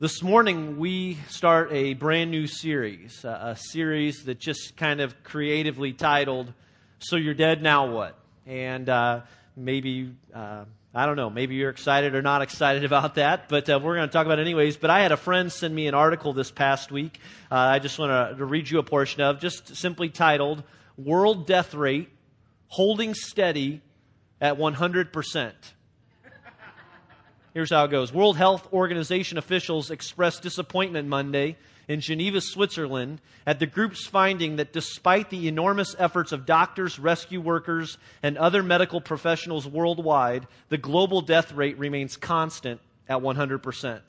This morning, we start a brand new series, a series that just kind of creatively titled, So You're Dead Now What? And I don't know, maybe you're excited or not excited about that, but we're going to talk about it anyways. But I had a friend send me an article this past week. I just want to read you a portion of, just simply titled, World Death Rate Holding Steady at 100%. Here's how it goes. World Health Organization officials expressed disappointment Monday in Geneva, Switzerland, at the group's finding that despite the enormous efforts of doctors, rescue workers, and other medical professionals worldwide, the global death rate remains constant at 100%.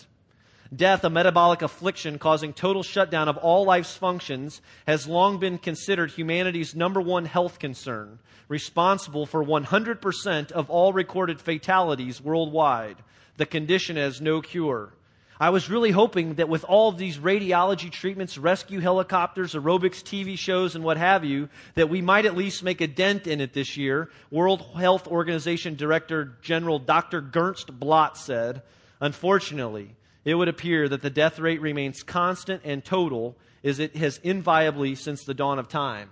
Death, a metabolic affliction causing total shutdown of all life's functions, has long been considered humanity's number one health concern, responsible for 100% of all recorded fatalities worldwide. The condition has no cure. I was really hoping that with all of these radiology treatments, rescue helicopters, aerobics, TV shows, and what have you, that we might at least make a dent in it this year, World Health Organization Director General Dr. Gernst Blot said. Unfortunately, it would appear that the death rate remains constant and total as it has inviolably since the dawn of time.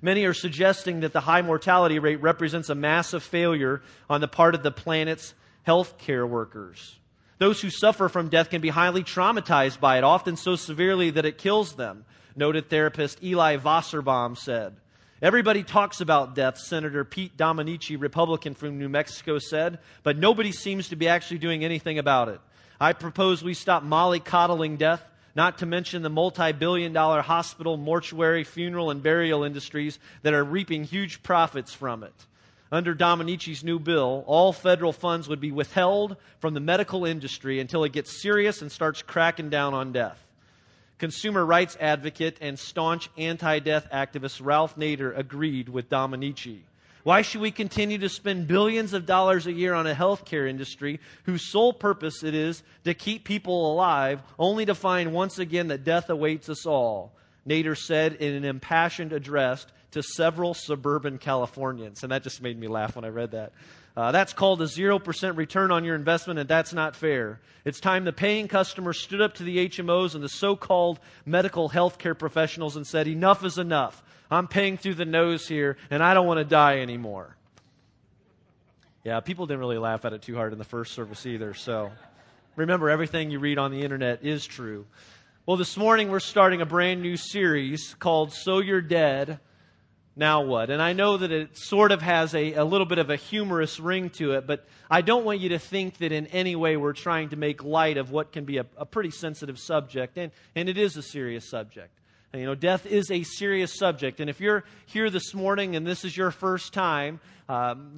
Many are suggesting that the high mortality rate represents a massive failure on the part of the planet's healthcare workers. Those who suffer from death can be highly traumatized by it, often so severely that it kills them, noted therapist Eli Wasserman said. Everybody talks about death, Senator Pete Domenici, Republican from New Mexico, said, but nobody seems to be actually doing anything about it. I propose we stop mollycoddling death, not to mention the multi-billion-dollar hospital, mortuary, funeral, and burial industries that are reaping huge profits from it. Under Domenici's new bill, all federal funds would be withheld from the medical industry until it gets serious and starts cracking down on death. Consumer rights advocate and staunch anti-death activist Ralph Nader agreed with Domenici. Why should we continue to spend billions of dollars a year on a healthcare industry whose sole purpose it is to keep people alive, only to find once again that death awaits us all? Nader said in an impassioned address to several suburban Californians. And that just made me laugh when I read that. That's called a 0% return on your investment, and that's not fair. It's time the paying customers stood up to the HMOs and the so-called medical healthcare professionals and said, enough is enough. I'm paying through the nose here, and I don't want to die anymore. Yeah, people didn't really laugh at it too hard in the first service either. So remember, everything you read on the internet is true. Well, this morning we're starting a brand new series called So You're Dead, Now What? And I know that it sort of has a little bit of a humorous ring to it, but I don't want you to think that in any way we're trying to make light of what can be a pretty sensitive subject, and it is a serious subject. And, you know, death is a serious subject, and if you're here this morning and this is your first time,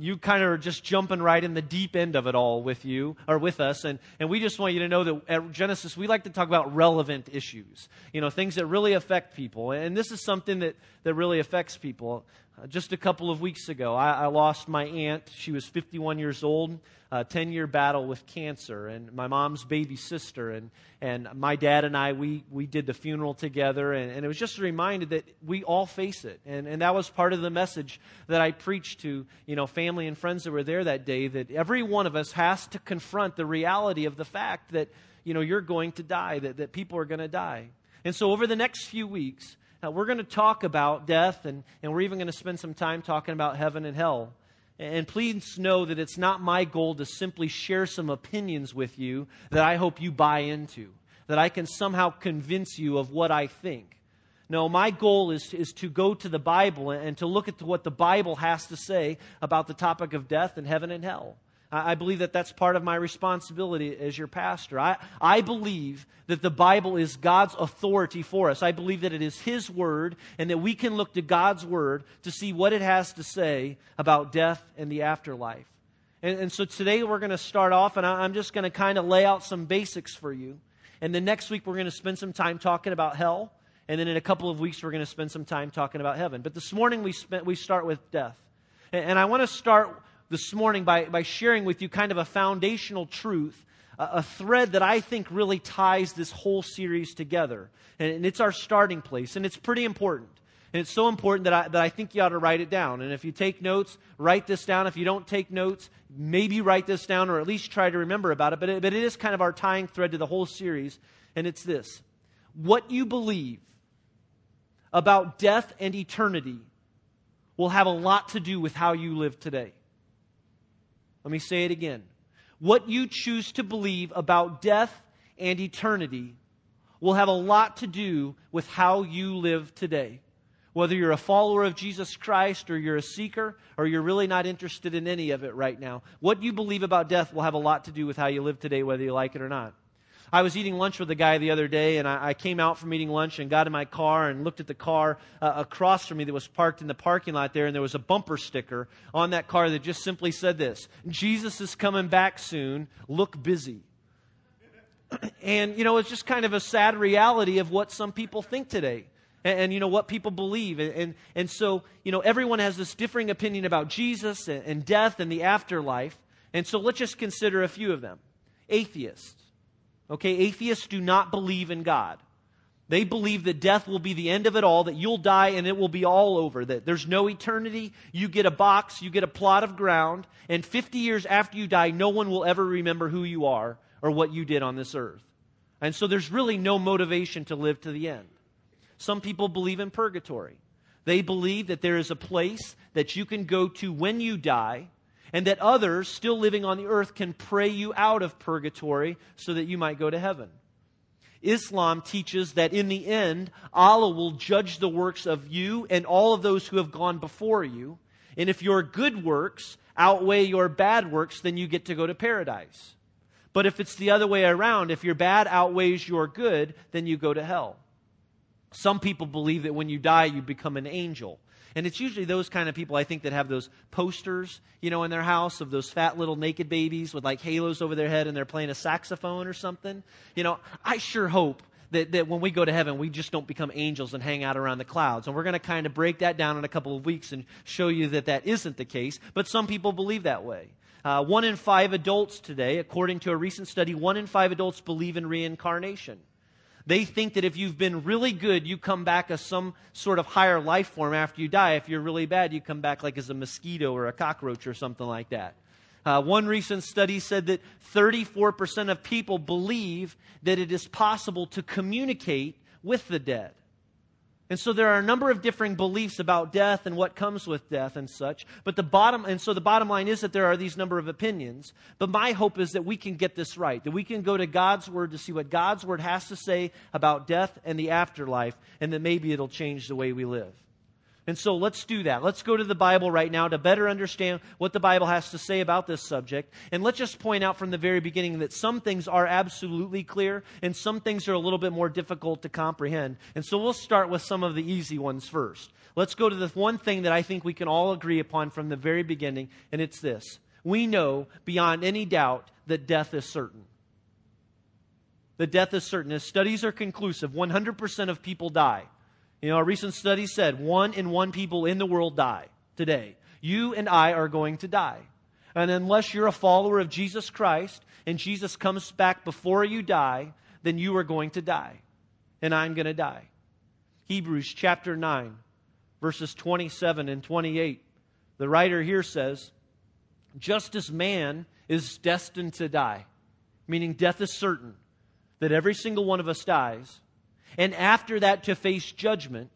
you kind of are just jumping right in the deep end of it all with you, or with us, and we just want you to know that at Genesis, we like to talk about relevant issues, you know, things that really affect people, and this is something that really affects people. Just a couple of weeks ago, I lost my aunt. She was 51 years old, a 10-year battle with cancer, and my mom's baby sister, and my dad and I, we did the funeral together, and it was just a reminder that we all face it, and that was part of the message that I preached to, you know, family and friends that were there that day, that every one of us has to confront the reality of the fact that, you know, you're going to die, that people are going to die. And so over the next few weeks, we're going to talk about death, and we're even going to spend some time talking about heaven and hell. And please know that it's not my goal to simply share some opinions with you that I hope you buy into, that I can somehow convince you of what I think. No, my goal is to go to the Bible and to look at what the Bible has to say about the topic of death and heaven and hell. I believe that that's part of my responsibility as your pastor. I believe that the Bible is God's authority for us. I believe that it is His Word and that we can look to God's Word to see what it has to say about death and the afterlife. And so today we're going to start off, and I'm just going to kind of lay out some basics for you. And then next week we're going to spend some time talking about hell. And then in a couple of weeks we're going to spend some time talking about heaven. But this morning we start with death. And I want to start this morning by sharing with you kind of a foundational truth, a thread that I think really ties this whole series together. And it's our starting place, and it's pretty important. And it's so important that I think you ought to write it down. And if you take notes, write this down. If you don't take notes, maybe write this down or at least try to remember about it. But it is kind of our tying thread to the whole series. And it's this: what you believe about death and eternity will have a lot to do with how you live today. Let me say it again. What you choose to believe about death and eternity will have a lot to do with how you live today. Whether you're a follower of Jesus Christ or you're a seeker or you're really not interested in any of it right now, what you believe about death will have a lot to do with how you live today, whether you like it or not. I was eating lunch with a guy the other day, and I came out from eating lunch and got in my car and looked at the car across from me that was parked in the parking lot there, and there was a bumper sticker on that car that just simply said this: Jesus is coming back soon. Look busy. And, you know, it's just kind of a sad reality of what some people think today. And you know, what people believe. And so, you know, everyone has this differing opinion about Jesus and death and the afterlife. And so let's just consider a few of them. Atheists. Okay, atheists do not believe in God. They believe that death will be the end of it all, that you'll die and it will be all over, that there's no eternity. You get a box, you get a plot of ground, and 50 years after you die, no one will ever remember who you are or what you did on this earth. And so there's really no motivation to live to the end. Some people believe in purgatory. They believe that there is a place that you can go to when you die, and that others still living on the earth can pray you out of purgatory so that you might go to heaven. Islam teaches that in the end, Allah will judge the works of you and all of those who have gone before you. And if your good works outweigh your bad works, then you get to go to paradise. But if it's the other way around, if your bad outweighs your good, then you go to hell. Some people believe that when you die, you become an angel. And it's usually those kind of people, I think, that have those posters, you know, in their house of those fat little naked babies with like halos over their head and they're playing a saxophone or something. You know, I sure hope that when we go to heaven, we just don't become angels and hang out around the clouds. And we're going to kind of break that down in a couple of weeks and show you that isn't the case. But some people believe that way. 1 in 5 adults today, according to a recent study, 1 in 5 adults believe in reincarnation. They think that if you've been really good, you come back as some sort of higher life form after you die. If you're really bad, you come back like as a mosquito or a cockroach or something like that. One recent study said that 34% of people believe that it is possible to communicate with the dead. And so there are a number of differing beliefs about death and what comes with death and such. So the bottom line is that there are these number of opinions. But my hope is that we can get this right, that we can go to God's Word to see what God's Word has to say about death and the afterlife, and that maybe it'll change the way we live. And so let's do that. Let's go to the Bible right now to better understand what the Bible has to say about this subject. And let's just point out from the very beginning that some things are absolutely clear and some things are a little bit more difficult to comprehend. And so we'll start with some of the easy ones first. Let's go to the one thing that I think we can all agree upon from the very beginning, and it's this: we know beyond any doubt that death is certain. That death is certain. As studies are conclusive, 100% of people die. You know, a recent study said 1 in 1 people in the world die today. You and I are going to die. And unless you're a follower of Jesus Christ and Jesus comes back before you die, then you are going to die. And I'm going to die. Hebrews chapter 9, verses 27 and 28. The writer here says, just as man is destined to die, meaning death is certain, that every single one of us dies, and after that to face judgment,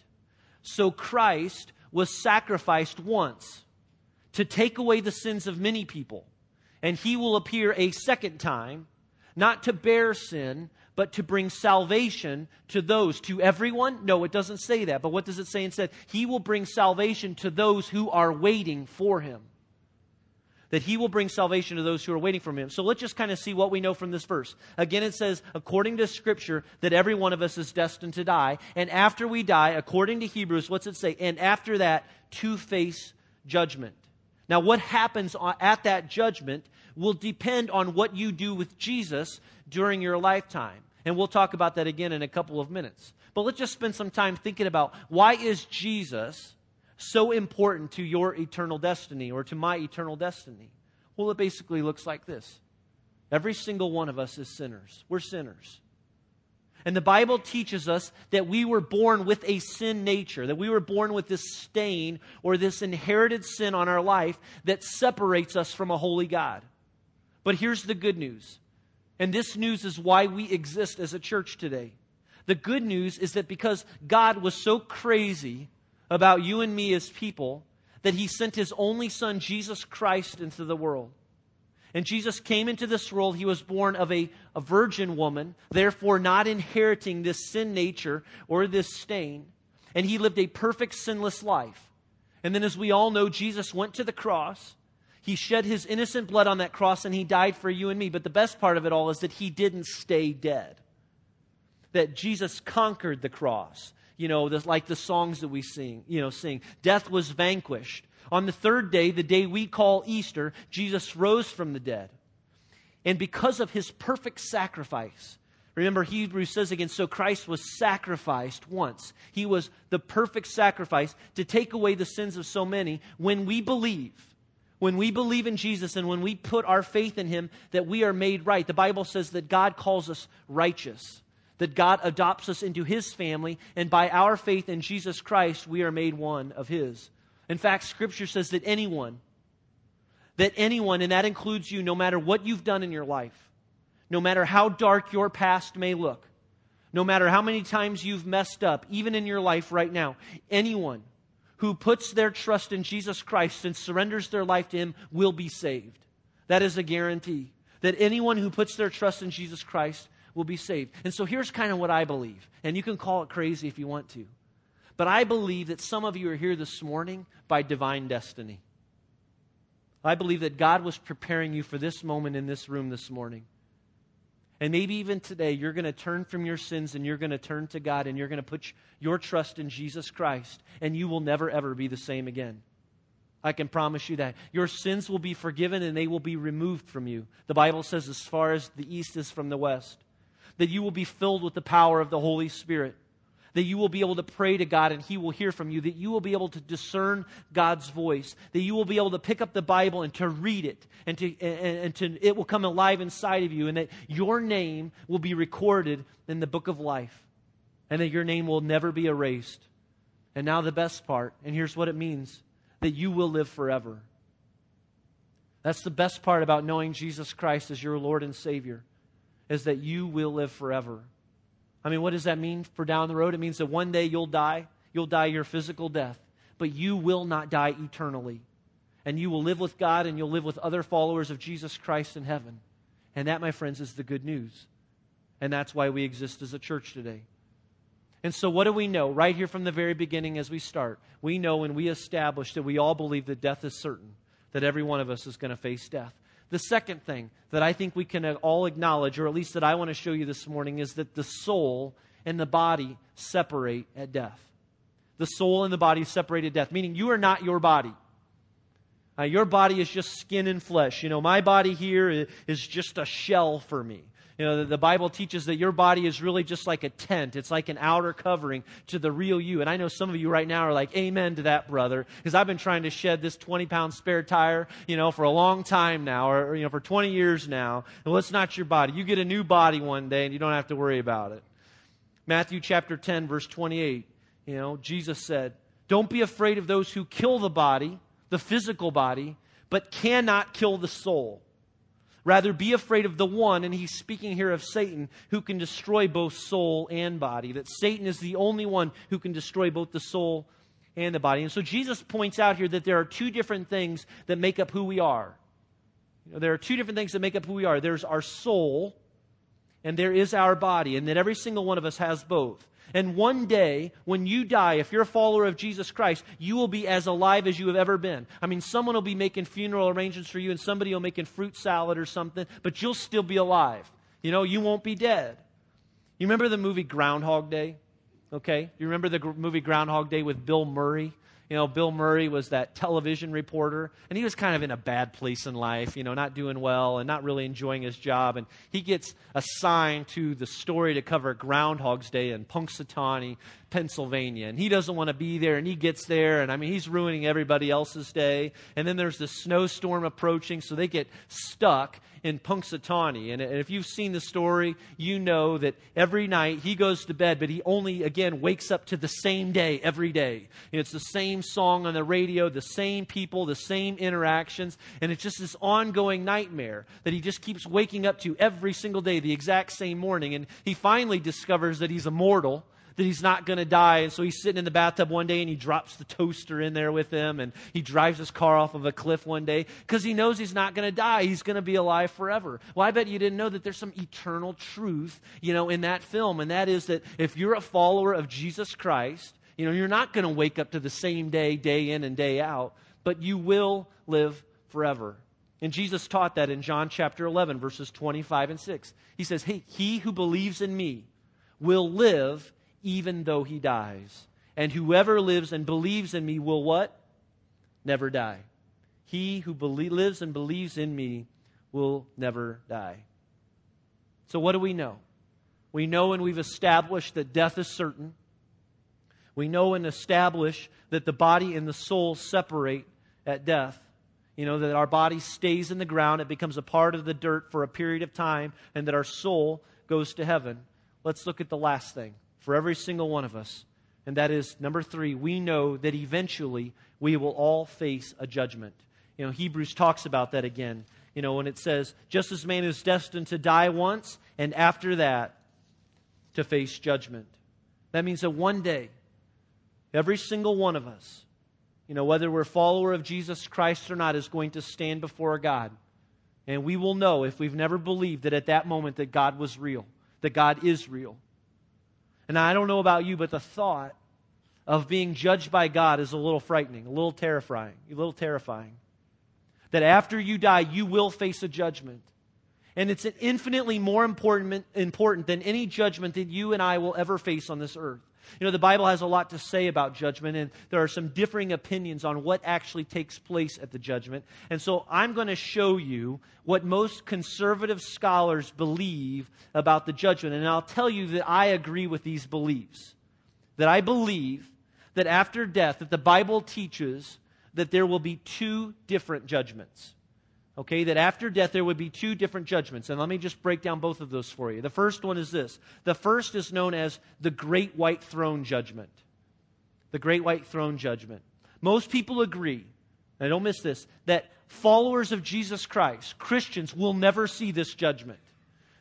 so Christ was sacrificed once to take away the sins of many people. And he will appear a second time, not to bear sin, but to bring salvation to those, to everyone. No, it doesn't say that. But what does it say instead? He will bring salvation to those who are waiting for him. That he will bring salvation to those who are waiting for him. So let's just kind of see what we know from this verse. Again, it says, according to Scripture, that every one of us is destined to die. And after we die, according to Hebrews, what's it say? And after that, to face judgment. Now, what happens at that judgment will depend on what you do with Jesus during your lifetime. And we'll talk about that again in a couple of minutes. But let's just spend some time thinking about, why is Jesus so important to your eternal destiny or to my eternal destiny? Well, it basically looks like this. Every single one of us is sinners. We're sinners. And the Bible teaches us that we were born with a sin nature, that we were born with this stain or this inherited sin on our life that separates us from a holy God. But here's the good news. And this news is why we exist as a church today. The good news is that because God was so crazy about you and me as people, that He sent His only Son, Jesus Christ, into the world. And Jesus came into this world. He was born of a virgin woman, therefore not inheriting this sin nature or this stain. And He lived a perfect, sinless life. And then, as we all know, Jesus went to the cross. He shed His innocent blood on that cross, and He died for you and me. But the best part of it all is that He didn't stay dead. That Jesus conquered the cross. You know, like the songs that we sing, death was vanquished. On the third day, the day we call Easter, Jesus rose from the dead. And because of His perfect sacrifice, remember Hebrews says again, so Christ was sacrificed once. He was the perfect sacrifice to take away the sins of so many. When we believe in Jesus and when we put our faith in Him, that we are made right. The Bible says that God calls us righteous, that God adopts us into His family, and by our faith in Jesus Christ, we are made one of His. In fact, Scripture says that anyone, and that includes you, no matter what you've done in your life, no matter how dark your past may look, no matter how many times you've messed up, even in your life right now, anyone who puts their trust in Jesus Christ and surrenders their life to Him will be saved. That is a guarantee, that anyone who puts their trust in Jesus Christ will be saved. And so here's kind of what I believe, and you can call it crazy if you want to. But I believe that some of you are here this morning by divine destiny. I believe that God was preparing you for this moment in this room this morning. And maybe even today, you're going to turn from your sins and you're going to turn to God and you're going to put your trust in Jesus Christ, and you will never, ever be the same again. I can promise you that. Your sins will be forgiven and they will be removed from you. The Bible says as far as the east is from the west, that you will be filled with the power of the Holy Spirit, that you will be able to pray to God and He will hear from you, that you will be able to discern God's voice, that you will be able to pick up the Bible and to read it, and it will come alive inside of you, and that your name will be recorded in the book of life, and that your name will never be erased. And now the best part, and here's what it means, that you will live forever. That's the best part about knowing Jesus Christ as your Lord and Savior, is that you will live forever. I mean, what does that mean for down the road? It means that one day you'll die. You'll die your physical death. But you will not die eternally. And you will live with God and you'll live with other followers of Jesus Christ in heaven. And that, my friends, is the good news. And that's why we exist as a church today. And so what do we know right here from the very beginning as we start? We know and we establish that we all believe that death is certain, that every one of us is going to face death. The second thing that I think we can all acknowledge, or at least that I want to show you this morning, is that the soul and the body separate at death. The soul and the body separate at death, meaning you are not your body. Your body is just skin and flesh. You know, my body here is just a shell for me. You know, the Bible teaches that your body is really just like a tent. It's like an outer covering to the real you. And I know some of you right now are like, amen to that, brother, because I've been trying to shed this 20-pound spare tire, for a long time now, or, for 20 years now. Well, it's not your body. You get a new body one day and you don't have to worry about it. Matthew chapter 10, verse 28, Jesus said, don't be afraid of those who kill the body, the physical body, but cannot kill the soul. Rather, be afraid of the one, and he's speaking here of Satan, who can destroy both soul and body. That Satan is the only one who can destroy both the soul and the body. And so Jesus points out here that there are two different things that make up who we are. There are two different things that make up who we are. There's our soul, and there is our body, and that every single one of us has both. And one day, when you die, if you're a follower of Jesus Christ, you will be as alive as you have ever been. I mean, someone will be making funeral arrangements for you and somebody will be making fruit salad or something, but you'll still be alive. You won't be dead. You remember the movie Groundhog Day? Okay? You remember the movie Groundhog Day with Bill Murray? Bill Murray was that television reporter, and he was kind of in a bad place in life, not doing well and not really enjoying his job. And he gets assigned to the story to cover Groundhog's Day in Punxsutawney, Pennsylvania. And he doesn't want to be there, and he gets there, and I mean, he's ruining everybody else's day. And then there's the snowstorm approaching, so they get stuck in Punxsutawney. And if you've seen the story, you know that every night he goes to bed, but he only, again, wakes up to the same day every day. And it's the same song on the radio, the same people, the same interactions. And it's just this ongoing nightmare that he just keeps waking up to every single day, the exact same morning. And he finally discovers that he's immortal, that he's not going to die. And so he's sitting in the bathtub one day and he drops the toaster in there with him. And he drives his car off of a cliff one day because he knows he's not going to die. He's going to be alive forever. Well, I bet you didn't know that there's some eternal truth, in that film. And that is that if you're a follower of Jesus Christ, you're not going to wake up to the same day, day in and day out, but you will live forever. And Jesus taught that in John chapter 11, verses 25 and 6. He says, "Hey, he who believes in me will live even though he dies. And whoever lives and believes in me will what? Never die. He who lives and believes in me will never die." So what do we know? We know and we've established that death is certain. We know and establish that the body and the soul separate at death. That our body stays in the ground. It becomes a part of the dirt for a period of time, and that our soul goes to heaven. Let's look at the last thing for every single one of us. And that is number 3, we know that eventually we will all face a judgment. Hebrews talks about that again. When it says, just as man is destined to die once, and after that, to face judgment. That means that one day, every single one of us, whether we're a follower of Jesus Christ or not, is going to stand before God. And we will know, if we've never believed, that at that moment that God was real, that God is real. And I don't know about you, but the thought of being judged by God is a little frightening, a little terrifying. That after you die, you will face a judgment. And it's infinitely more important than any judgment that you and I will ever face on this earth. The Bible has a lot to say about judgment, and there are some differing opinions on what actually takes place at the judgment. And so I'm going to show you what most conservative scholars believe about the judgment. And I'll tell you that I agree with these beliefs, that I believe that after death, that the Bible teaches that there will be 2 different judgments. Okay, that after death there would be 2 different judgments. And let me just break down both of those for you. The first one is this. The first is known as the Great White Throne Judgment. The Great White Throne Judgment. Most people agree, and don't miss this, that followers of Jesus Christ, Christians, will never see this judgment.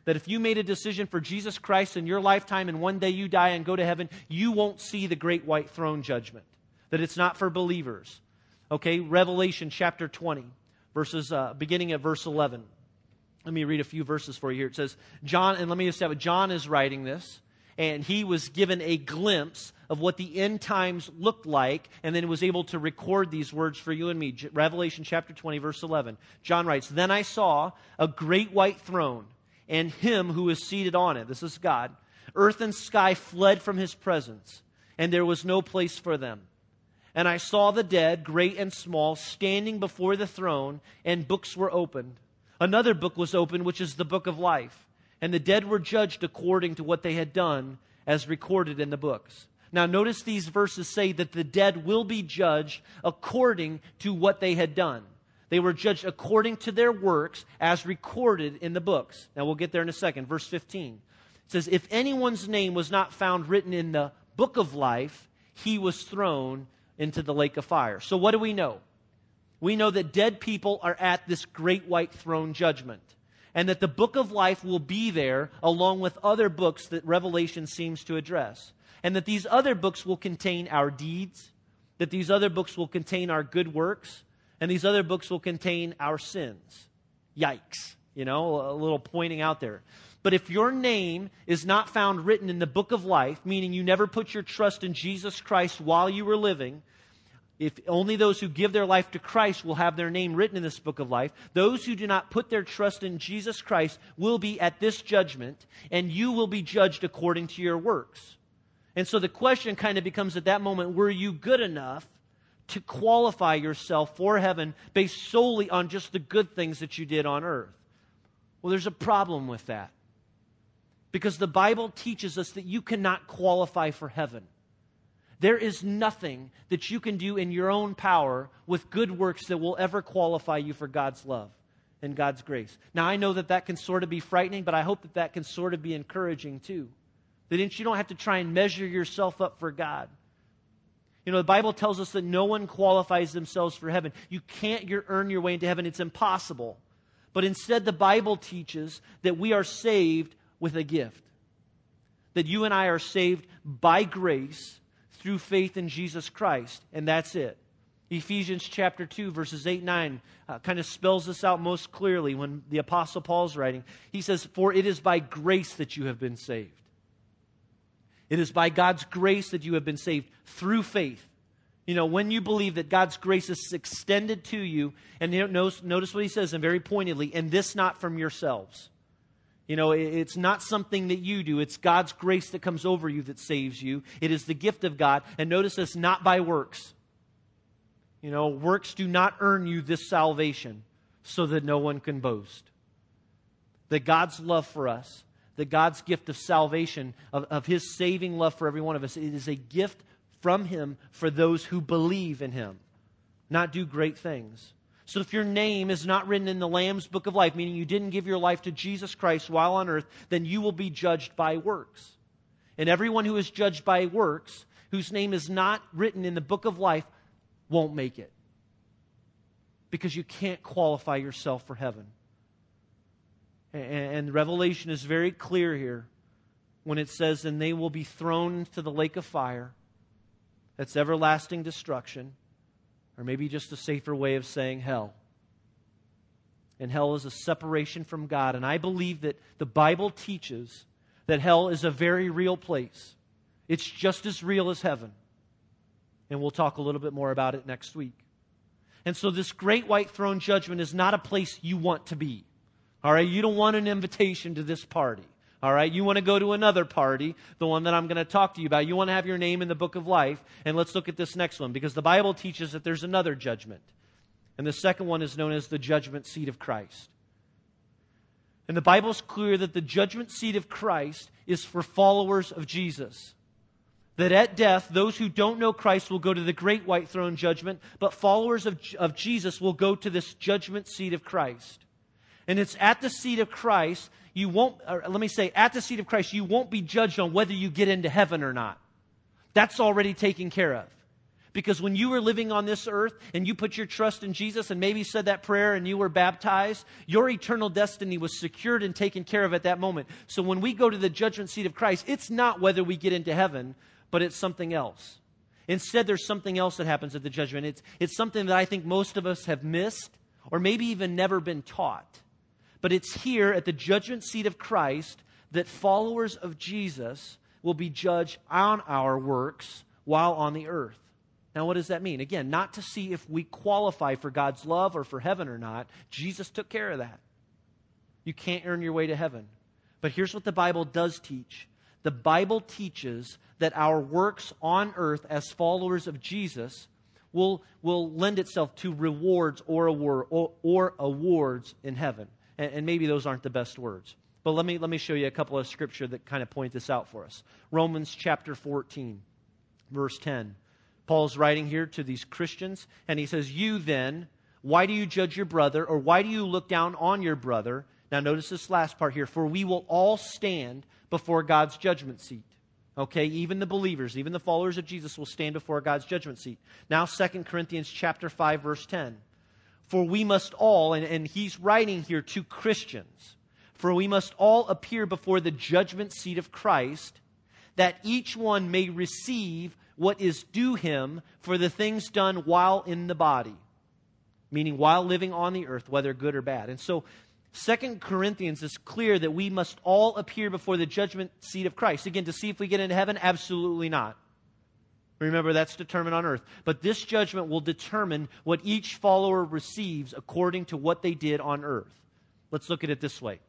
That if you made a decision for Jesus Christ in your lifetime and one day you die and go to heaven, you won't see the Great White Throne Judgment. That it's not for believers. Okay, Revelation chapter 20. Beginning at verse 11. Let me read a few verses for you here. It says, John is writing this, and he was given a glimpse of what the end times looked like, and then was able to record these words for you and me. Revelation chapter 20, verse 11. John writes, "Then I saw a great white throne, and him who is seated on it," this is God, "earth and sky fled from his presence, and there was no place for them. And I saw the dead, great and small, standing before the throne, and books were opened. Another book was opened, which is the book of life. And the dead were judged according to what they had done, as recorded in the books." Now notice these verses say that the dead will be judged according to what they had done. They were judged according to their works, as recorded in the books. Now we'll get there in a second. Verse 15. It says, "If anyone's name was not found written in the book of life, he was thrown into the lake of fire." So what do we know? We know that dead people are at this great white throne judgment, and that the book of life will be there along with other books that Revelation seems to address, and that these other books will contain our deeds, that these other books will contain our good works, and these other books will contain our sins. Yikes, a little pointing out there. But if your name is not found written in the book of life, meaning you never put your trust in Jesus Christ while you were living, if only those who give their life to Christ will have their name written in this book of life, those who do not put their trust in Jesus Christ will be at this judgment, and you will be judged according to your works. And so the question kind of becomes at that moment, were you good enough to qualify yourself for heaven based solely on just the good things that you did on earth? Well, there's a problem with that. Because the Bible teaches us that you cannot qualify for heaven. There is nothing that you can do in your own power with good works that will ever qualify you for God's love. in God's grace. Now, I know that that can sort of be frightening, but I hope that that can sort of be encouraging too. That you don't have to try and measure yourself up for God. You know, the Bible tells us that no one qualifies themselves for heaven. You can't earn your way into heaven. It's impossible. But instead, the Bible teaches that we are saved with a gift. That you and I are saved by grace through faith in Jesus Christ. And that's it. Ephesians chapter 2, verses 8 and 9 kind of spells this out most clearly when the Apostle Paul's writing. He says, "For it is by grace that you have been saved." It is by God's grace that you have been saved through faith. You know, when you believe that God's grace is extended to you, and notice what he says, and very pointedly, "and this not from yourselves." You know, it's not something that you do. It's God's grace that comes over you that saves you. It is the gift of God. And notice this, not by works. You know, works do not earn you this salvation, so that no one can boast. That God's love for us, that God's gift of salvation, of His saving love for every one of us, it is a gift from Him for those who believe in Him, not do great things. So if your name is not written in the Lamb's Book of Life, meaning you didn't give your life to Jesus Christ while on earth, then you will be judged by works. And everyone who is judged by works, whose name is not written in the Book of Life, won't make it. Because you can't qualify yourself for heaven. And Revelation is very clear here when it says, "and they will be thrown to the lake of fire." That's everlasting destruction, or maybe just a safer way of saying hell. And hell is a separation from God. And I believe that the Bible teaches that hell is a very real place. It's just as real as heaven. And we'll talk a little bit more about it next week. And so this great white throne judgment is not a place you want to be. All right, you don't want an invitation to this party. All right, you want to go to another party, the one that I'm going to talk to you about. You want to have your name in the Book of Life. And let's look at this next one, because the Bible teaches that there's another judgment. And the second one is known as the judgment seat of Christ. And the Bible's clear that the judgment seat of Christ is for followers of Jesus. That at death, those who don't know Christ will go to the great white throne judgment, but followers of Jesus will go to this judgment seat of Christ. And it's at the seat of Christ, at the seat of Christ, you won't be judged on whether you get into heaven or not. That's already taken care of. Because when you were living on this earth and you put your trust in Jesus and maybe said that prayer and you were baptized, your eternal destiny was secured and taken care of at that moment. So when we go to the judgment seat of Christ, it's not whether we get into heaven, but it's something else. Instead, there's something else that happens at the judgment. It's something that I think most of us have missed or maybe even never been taught. But it's here at the judgment seat of Christ that followers of Jesus will be judged on our works while on the earth. Now, what does that mean? Again, not to see if we qualify for God's love or for heaven or not. Jesus took care of that. You can't earn your way to heaven. But here's what the Bible does teach. The Bible teaches that our works on earth as followers of Jesus will lend itself to rewards or awards in heaven. And maybe those aren't the best words. But let me show you a couple of scripture that kind of point this out for us. Romans chapter 14, verse 10. Paul's writing here to these Christians, and he says, "You then, why do you judge your brother, or why do you look down on your brother?" Now notice this last part here. "For we will all stand before God's judgment seat." Okay, even the believers, even the followers of Jesus will stand before God's judgment seat. Now 2 Corinthians chapter 5, verse 10. "For we must all," and he's writing here to Christians, "for we must all appear before the judgment seat of Christ, that each one may receive what is due him for the things done while in the body," meaning while living on the earth, whether good or bad. And so 2 Corinthians is clear that we must all appear before the judgment seat of Christ. Again, to see if we get into heaven? Absolutely not. Remember, that's determined on earth. But this judgment will determine what each follower receives according to what they did on earth. Let's look at it this way.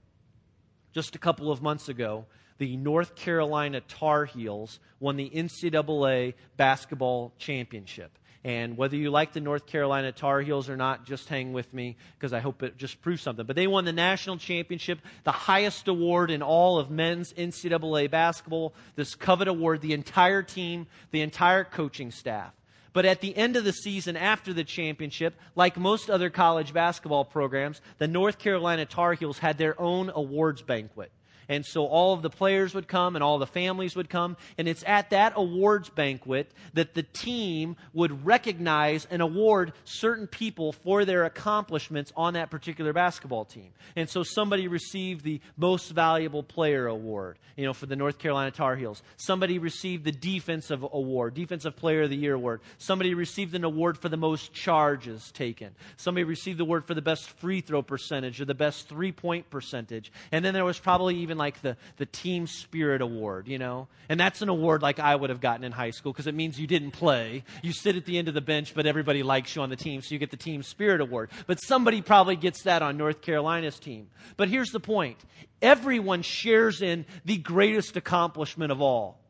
Just a couple of months ago, the North Carolina Tar Heels won the NCAA basketball championship. And whether you like the North Carolina Tar Heels or not, just hang with me because I hope it just proves something. But they won the national championship, the highest award in all of men's NCAA basketball, this coveted award, the entire team, the entire coaching staff. But at the end of the season after the championship, like most other college basketball programs, the North Carolina Tar Heels had their own awards banquet. And so all of the players would come and all the families would come. And it's at that awards banquet that the team would recognize and award certain people for their accomplishments on that particular basketball team. And so somebody received the Most Valuable Player Award, you know, for the North Carolina Tar Heels. Somebody received the Defensive Award, Defensive Player of the Year Award. Somebody received an award for the most charges taken. Somebody received the award for the best free throw percentage or the best three-point percentage. And then there was probably even like the Team Spirit Award, you know? And that's an award like I would have gotten in high school because it means you didn't play. You sit at the end of the bench, but everybody likes you on the team, so you get the Team Spirit Award. But somebody probably gets that on North Carolina's team. But here's the point. Everyone shares in the greatest accomplishment of all.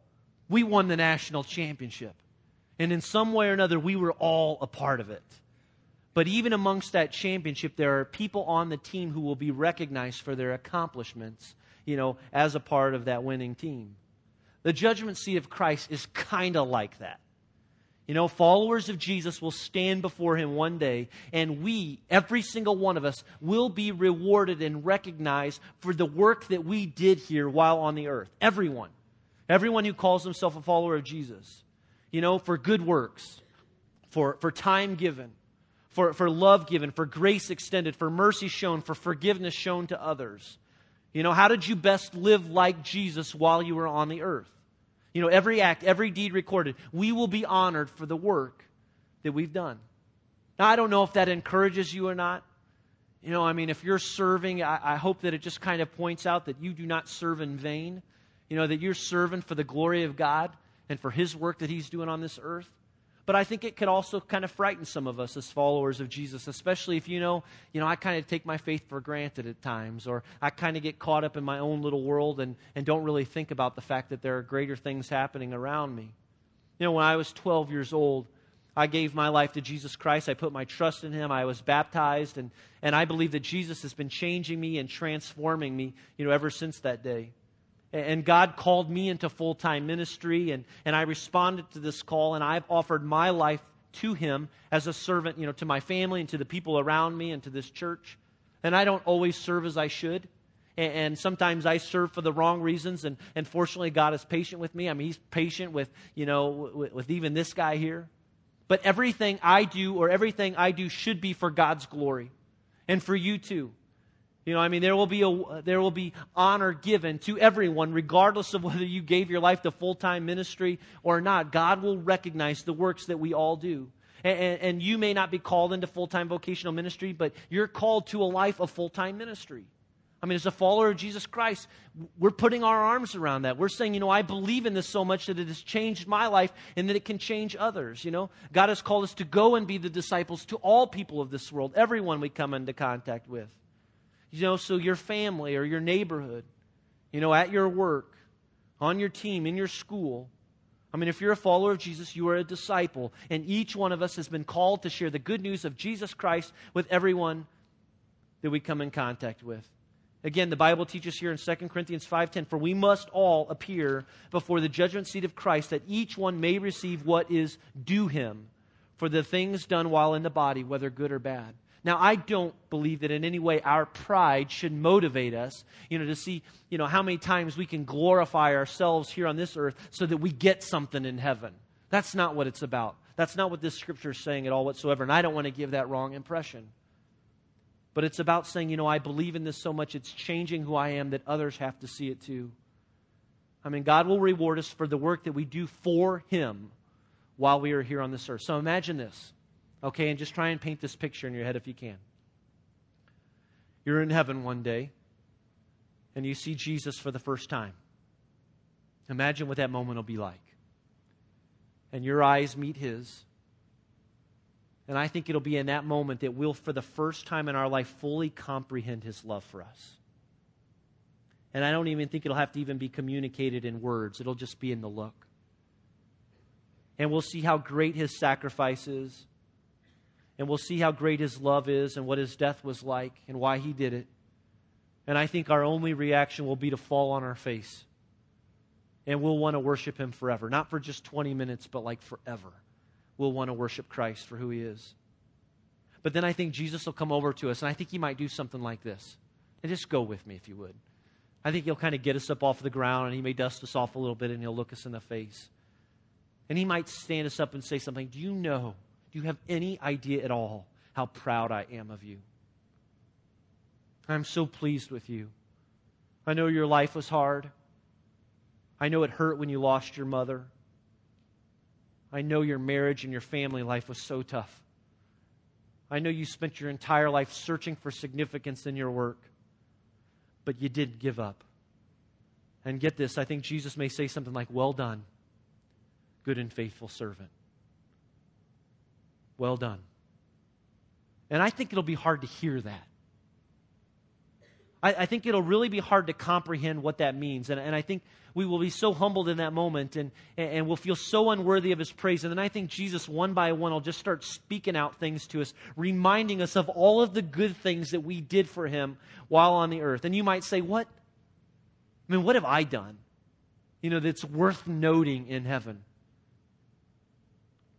We won the national championship. And in some way or another, we were all a part of it. But even amongst that championship, there are people on the team who will be recognized for their accomplishments, you know, as a part of that winning team. The judgment seat of Christ is kind of like that. You know, followers of Jesus will stand before him one day, and we, every single one of us, will be rewarded and recognized for the work that we did here while on the earth. Everyone. Everyone who calls himself a follower of Jesus. You know, for good works, for time given, for love given, for grace extended, for mercy shown, for forgiveness shown to others. You know, how did you best live like Jesus while you were on the earth? You know, every act, every deed recorded, we will be honored for the work that we've done. Now, I don't know if that encourages you or not. You know, I mean, if you're serving, I hope that it just kind of points out that you do not serve in vain. You know, that you're serving for the glory of God and for His work that He's doing on this earth. But I think it could also kind of frighten some of us as followers of Jesus, especially if you know, I kind of take my faith for granted at times, or I kind of get caught up in my own little world and don't really think about the fact that there are greater things happening around me. You know, when I was 12 years old, I gave my life to Jesus Christ. I put my trust in Him. I was baptized, and I believe that Jesus has been changing me and transforming me, you know, ever since that day. And God called me into full-time ministry, and I responded to this call, and I've offered my life to Him as a servant, you know, to my family and to the people around me and to this church. And I don't always serve as I should, and sometimes I serve for the wrong reasons, and fortunately God is patient with me. I mean, He's patient with, you know, with even this guy here. But everything I do should be for God's glory, and for you too. You know, I mean, there will be honor given to everyone, regardless of whether you gave your life to full-time ministry or not. God will recognize the works that we all do. And you may not be called into full-time vocational ministry, but you're called to a life of full-time ministry. I mean, as a follower of Jesus Christ, we're putting our arms around that. We're saying, you know, I believe in this so much that it has changed my life and that it can change others, you know. God has called us to go and be the disciples to all people of this world, everyone we come into contact with. You know, so your family or your neighborhood, you know, at your work, on your team, in your school. I mean, if you're a follower of Jesus, you are a disciple. And each one of us has been called to share the good news of Jesus Christ with everyone that we come in contact with. Again, the Bible teaches here in 2 Corinthians 5:10, for we must all appear before the judgment seat of Christ, that each one may receive what is due him for the things done while in the body, whether good or bad. Now, I don't believe that in any way our pride should motivate us, you know, to see, you know, how many times we can glorify ourselves here on this earth so that we get something in heaven. That's not what it's about. That's not what this scripture is saying at all whatsoever, and I don't want to give that wrong impression. But it's about saying, you know, I believe in this so much it's changing who I am that others have to see it too. I mean, God will reward us for the work that we do for Him while we are here on this earth. So imagine this. Okay, and just try and paint this picture in your head if you can. You're in heaven one day, and you see Jesus for the first time. Imagine what that moment will be like. And your eyes meet His. And I think it'll be in that moment that we'll, for the first time in our life, fully comprehend His love for us. And I don't even think it'll have to even be communicated in words. It'll just be in the look. And we'll see how great His sacrifice is. And we'll see how great His love is and what His death was like and why He did it. And I think our only reaction will be to fall on our face. And we'll want to worship Him forever. Not for just 20 minutes, but like forever. we'll want to worship Christ for who he is. But then I think Jesus will come over to us, and I think he might do something like this. And just go with me if you would. I think he'll kind of get us up off the ground, and he may dust us off a little bit, and he'll look us in the face. And he might stand us up and say something. Do you know, do you have any idea at all how proud I am of you? I'm so pleased with you. I know your life was hard. I know it hurt when you lost your mother. I know your marriage and your family life was so tough. I know you spent your entire life searching for significance in your work, but you didn't give up. And get this, I think Jesus may say something like, well done, good and faithful servant. Well done. And I think it'll be hard to hear that. I think it'll really be hard to comprehend what that means. And I think we will be so humbled in that moment and we'll feel so unworthy of his praise. And then I think Jesus, one by one, will just start speaking out things to us, reminding us of all of the good things that we did for him while on the earth. And you might say, what? I mean, what have I done? You know, that's worth noting in heaven.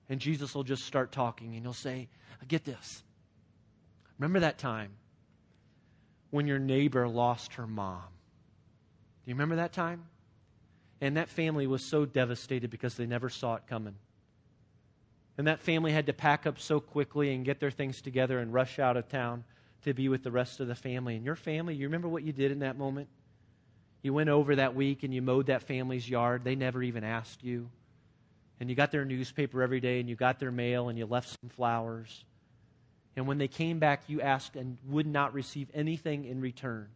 And Jesus will just start talking and he'll say, get this. Remember that time when your neighbor lost her mom. Do you remember that time? And that family was so devastated because they never saw it coming. And that family had to pack up so quickly and get their things together and rush out of town to be with the rest of the family. And your family, you remember what you did in that moment? You went over that week and you mowed that family's yard. They never even asked you. And you got their newspaper every day and you got their mail and you left some flowers. And when they came back, you asked and would not receive anything in return.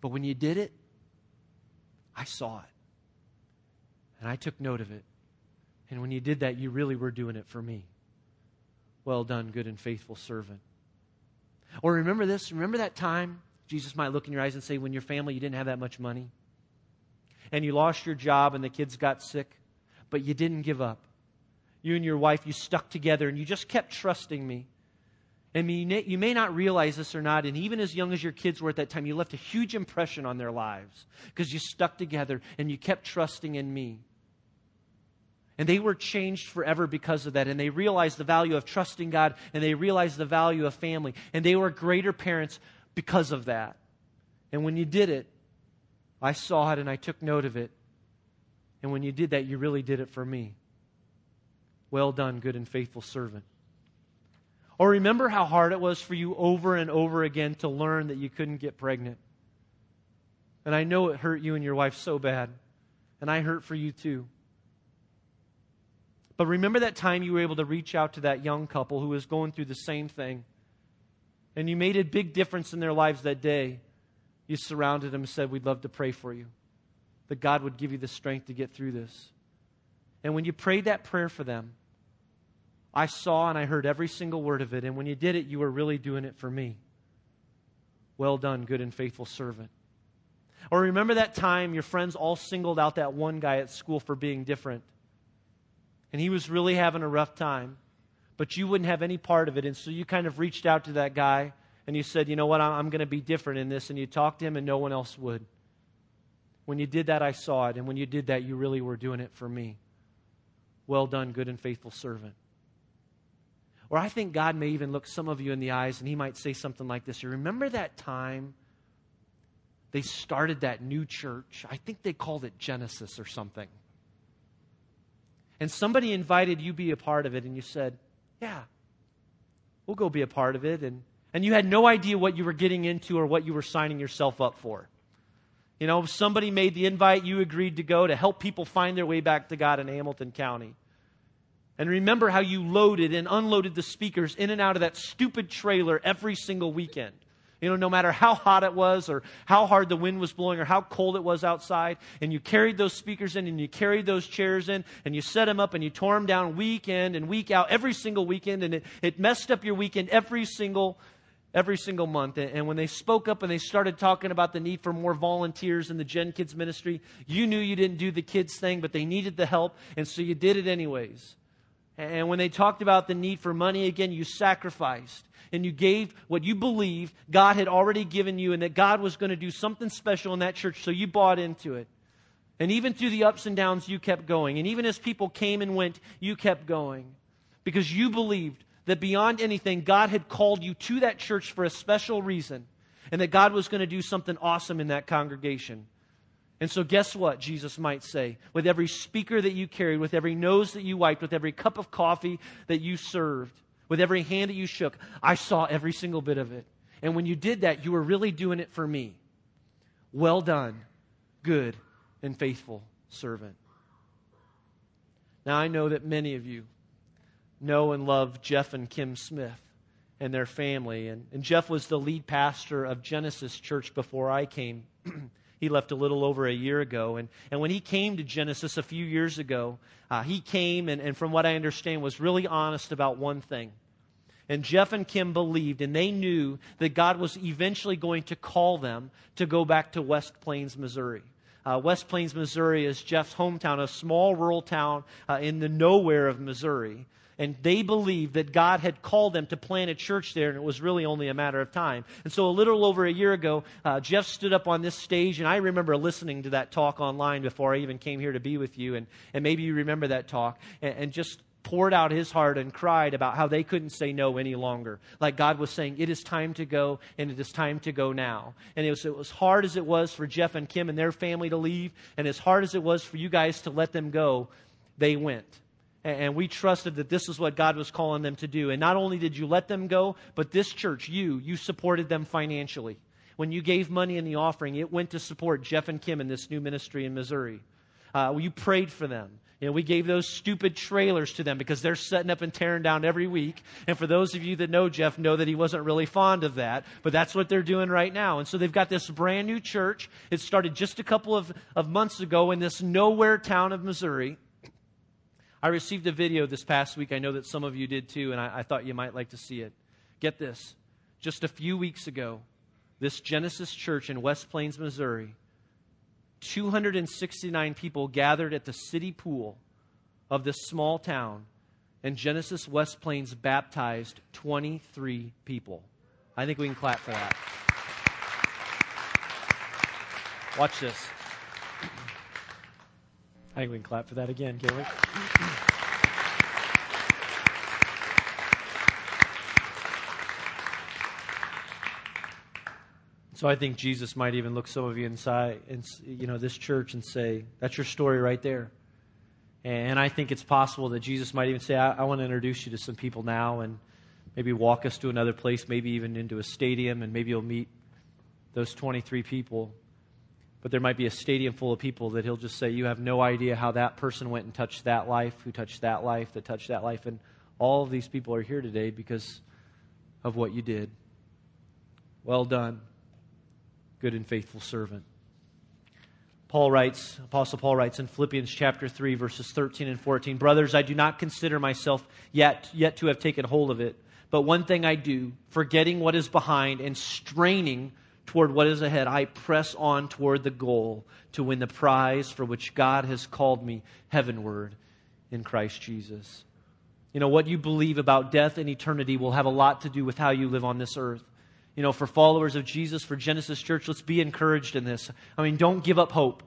But when you did it, I saw it. And I took note of it. And when you did that, you really were doing it for me. Well done, good and faithful servant. Or remember this, remember that time, Jesus might look in your eyes and say, when your family, you didn't have that much money. And you lost your job and the kids got sick. But you didn't give up. You and your wife, you stuck together and you just kept trusting me. And you may not realize this or not, and even as young as your kids were at that time, you left a huge impression on their lives because you stuck together and you kept trusting in me. And they were changed forever because of that, and they realized the value of trusting God, and they realized the value of family, and they were greater parents because of that. And when you did it, I saw it and I took note of it. And when you did that, you really did it for me. Well done, good and faithful servant. Or remember how hard it was for you over and over again to learn that you couldn't get pregnant. And I know it hurt you and your wife so bad. And I hurt for you too. But remember that time you were able to reach out to that young couple who was going through the same thing. And you made a big difference in their lives that day. You surrounded them and said, we'd love to pray for you. That God would give you the strength to get through this. And when you prayed that prayer for them, I saw and I heard every single word of it. And when you did it, you were really doing it for me. Well done, good and faithful servant. Or remember that time your friends all singled out that one guy at school for being different. And he was really having a rough time, but you wouldn't have any part of it. And so you kind of reached out to that guy and you said, you know what, I'm going to be different in this. And you talked to him and no one else would. When you did that, I saw it. And when you did that, you really were doing it for me. Well done, good and faithful servant. Or I think God may even look some of you in the eyes and he might say something like this. You remember that time they started that new church? I think they called it Genesis or something. And somebody invited you to be a part of it and you said, yeah, we'll go be a part of it. And you had no idea what you were getting into or what you were signing yourself up for. You know, somebody made the invite, you agreed to go to help people find their way back to God in Hamilton County. And remember how you loaded and unloaded the speakers in and out of that stupid trailer every single weekend. You know, no matter how hot it was or how hard the wind was blowing or how cold it was outside. And you carried those speakers in and you carried those chairs in and you set them up and you tore them down week in and week out every single weekend. And it messed up your weekend every single month. And when they spoke up and they started talking about the need for more volunteers in the Gen Kids ministry, you knew you didn't do the kids thing, but they needed the help, and so you did it anyways. And when they talked about the need for money again, you sacrificed, and you gave what you believed God had already given you, and that God was going to do something special in that church, so you bought into it. And even through the ups and downs, you kept going. And even as people came and went, you kept going. Because you believed that beyond anything, God had called you to that church for a special reason. And that God was going to do something awesome in that congregation. And so guess what, Jesus might say? With every speaker that you carried, with every nose that you wiped, with every cup of coffee that you served, with every hand that you shook, I saw every single bit of it. And when you did that, you were really doing it for me. Well done, good and faithful servant. Now I know that many of you know and love Jeff and Kim Smith and their family. And Jeff was the lead pastor of Genesis Church before I came. He left a little over a year ago. And when he came to Genesis a few years ago, he came and from what I understand was really honest about one thing. And Jeff and Kim believed, and they knew that God was eventually going to call them to go back to West Plains, Missouri. West Plains, Missouri is Jeff's hometown, a small rural town in the nowhere of Missouri. And they believed that God had called them to plant a church there, and it was really only a matter of time. And so a little over a year ago, Jeff stood up on this stage, and I remember listening to that talk online before I even came here to be with you, and maybe you remember that talk, and just poured out his heart and cried about how they couldn't say no any longer. Like God was saying, it is time to go, and it is time to go now. And it was hard as it was for Jeff and Kim and their family to leave, and as hard as it was for you guys to let them go, they went. And we trusted that this is what God was calling them to do. And not only did you let them go, but this church, you supported them financially. When you gave money in the offering, it went to support Jeff and Kim in this new ministry in Missouri. You prayed for them. You know, we gave those stupid trailers to them because they're setting up and tearing down every week. And for those of you that know Jeff, know that he wasn't really fond of that. But that's what they're doing right now. And so they've got this brand new church. It started just a couple of months ago in this nowhere town of Missouri. I received a video this past week. I know that some of you did too, and I thought you might like to see it. Get this. Just a few weeks ago, this Genesis Church in West Plains, Missouri, 269 people gathered at the city pool of this small town, and Genesis West Plains baptized 23 people. I think we can clap for that. Watch this. I think we can clap for that again, can't we? So I think Jesus might even look some of you inside, you know, this church and say, that's your story right there. And I think it's possible that Jesus might even say, I want to introduce you to some people now and maybe walk us to another place, maybe even into a stadium, and maybe you'll meet those 23 people. But there might be a stadium full of people that he'll just say, you have no idea how that person went and touched that life, who touched that life, that touched that life. And all of these people are here today because of what you did. Well done, good and faithful servant. Apostle Paul writes in Philippians chapter 3, verses 13 and 14, brothers, I do not consider myself yet to have taken hold of it. But one thing I do, forgetting what is behind and straining toward what is ahead, I press on toward the goal to win the prize for which God has called me heavenward in Christ Jesus. You know, what you believe about death and eternity will have a lot to do with how you live on this earth. You know, for followers of Jesus, for Genesis Church, let's be encouraged in this. I mean, don't give up hope.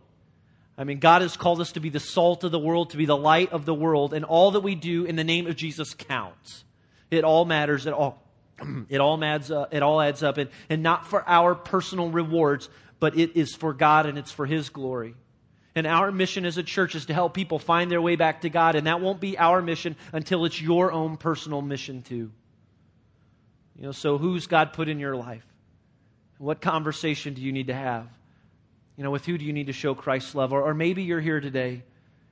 I mean, God has called us to be the salt of the world, to be the light of the world, and all that we do in the name of Jesus counts. It all matters at all. It all adds up, and not for our personal rewards, but it is for God and it's for His glory. And our mission as a church is to help people find their way back to God, and that won't be our mission until it's your own personal mission too. You know, so who's God put in your life? What conversation do you need to have? You know, with who do you need to show Christ's love? Or maybe you're here today,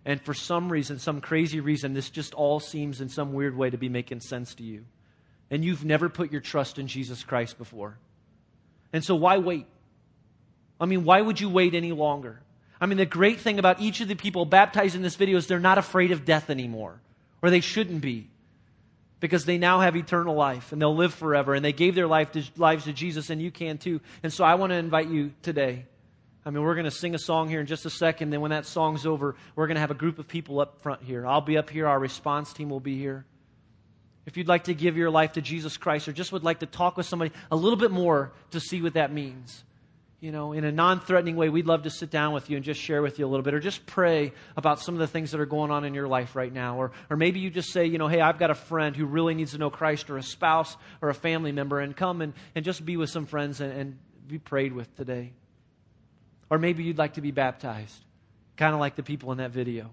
and for some reason, some crazy reason, this just all seems in some weird way to be making sense to you. And you've never put your trust in Jesus Christ before. And so why wait? I mean, why would you wait any longer? I mean, the great thing about each of the people baptized in this video is they're not afraid of death anymore. Or they shouldn't be. Because they now have eternal life and they'll live forever. And they gave their lives to Jesus, and you can too. And so I want to invite you today. I mean, we're going to sing a song here in just a second. Then when that song's over, we're going to have a group of people up front here. I'll be up here. Our response team will be here. If you'd like to give your life to Jesus Christ or just would like to talk with somebody a little bit more to see what that means. you know, in a non-threatening way, we'd love to sit down with you and just share with you a little bit, or just pray about some of the things that are going on in your life right now. Or maybe you just say, you know, hey, I've got a friend who really needs to know Christ, or a spouse or a family member, and come and just be with some friends and be prayed with today. Or maybe you'd like to be baptized, kind of like the people in that video.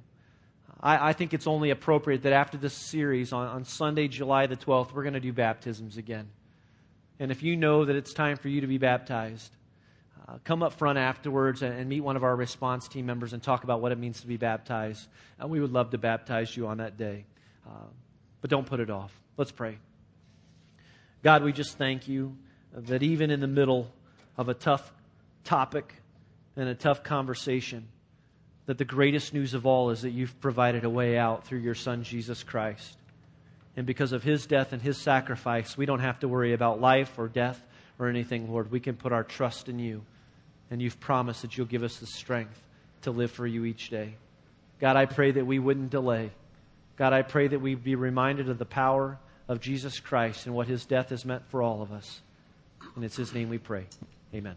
I think it's only appropriate that after this series on Sunday, July the 12th, we're going to do baptisms again. And if you know that it's time for you to be baptized, come up front afterwards and meet one of our response team members and talk about what it means to be baptized. And we would love to baptize you on that day. But don't put it off. Let's pray. God, we just thank you that even in the middle of a tough topic and a tough conversation, that the greatest news of all is that you've provided a way out through your Son, Jesus Christ. And because of His death and His sacrifice, we don't have to worry about life or death or anything, Lord. We can put our trust in you, and you've promised that you'll give us the strength to live for you each day. God, I pray that we wouldn't delay. God, I pray that we'd be reminded of the power of Jesus Christ and what His death has meant for all of us. And it's His name we pray. Amen.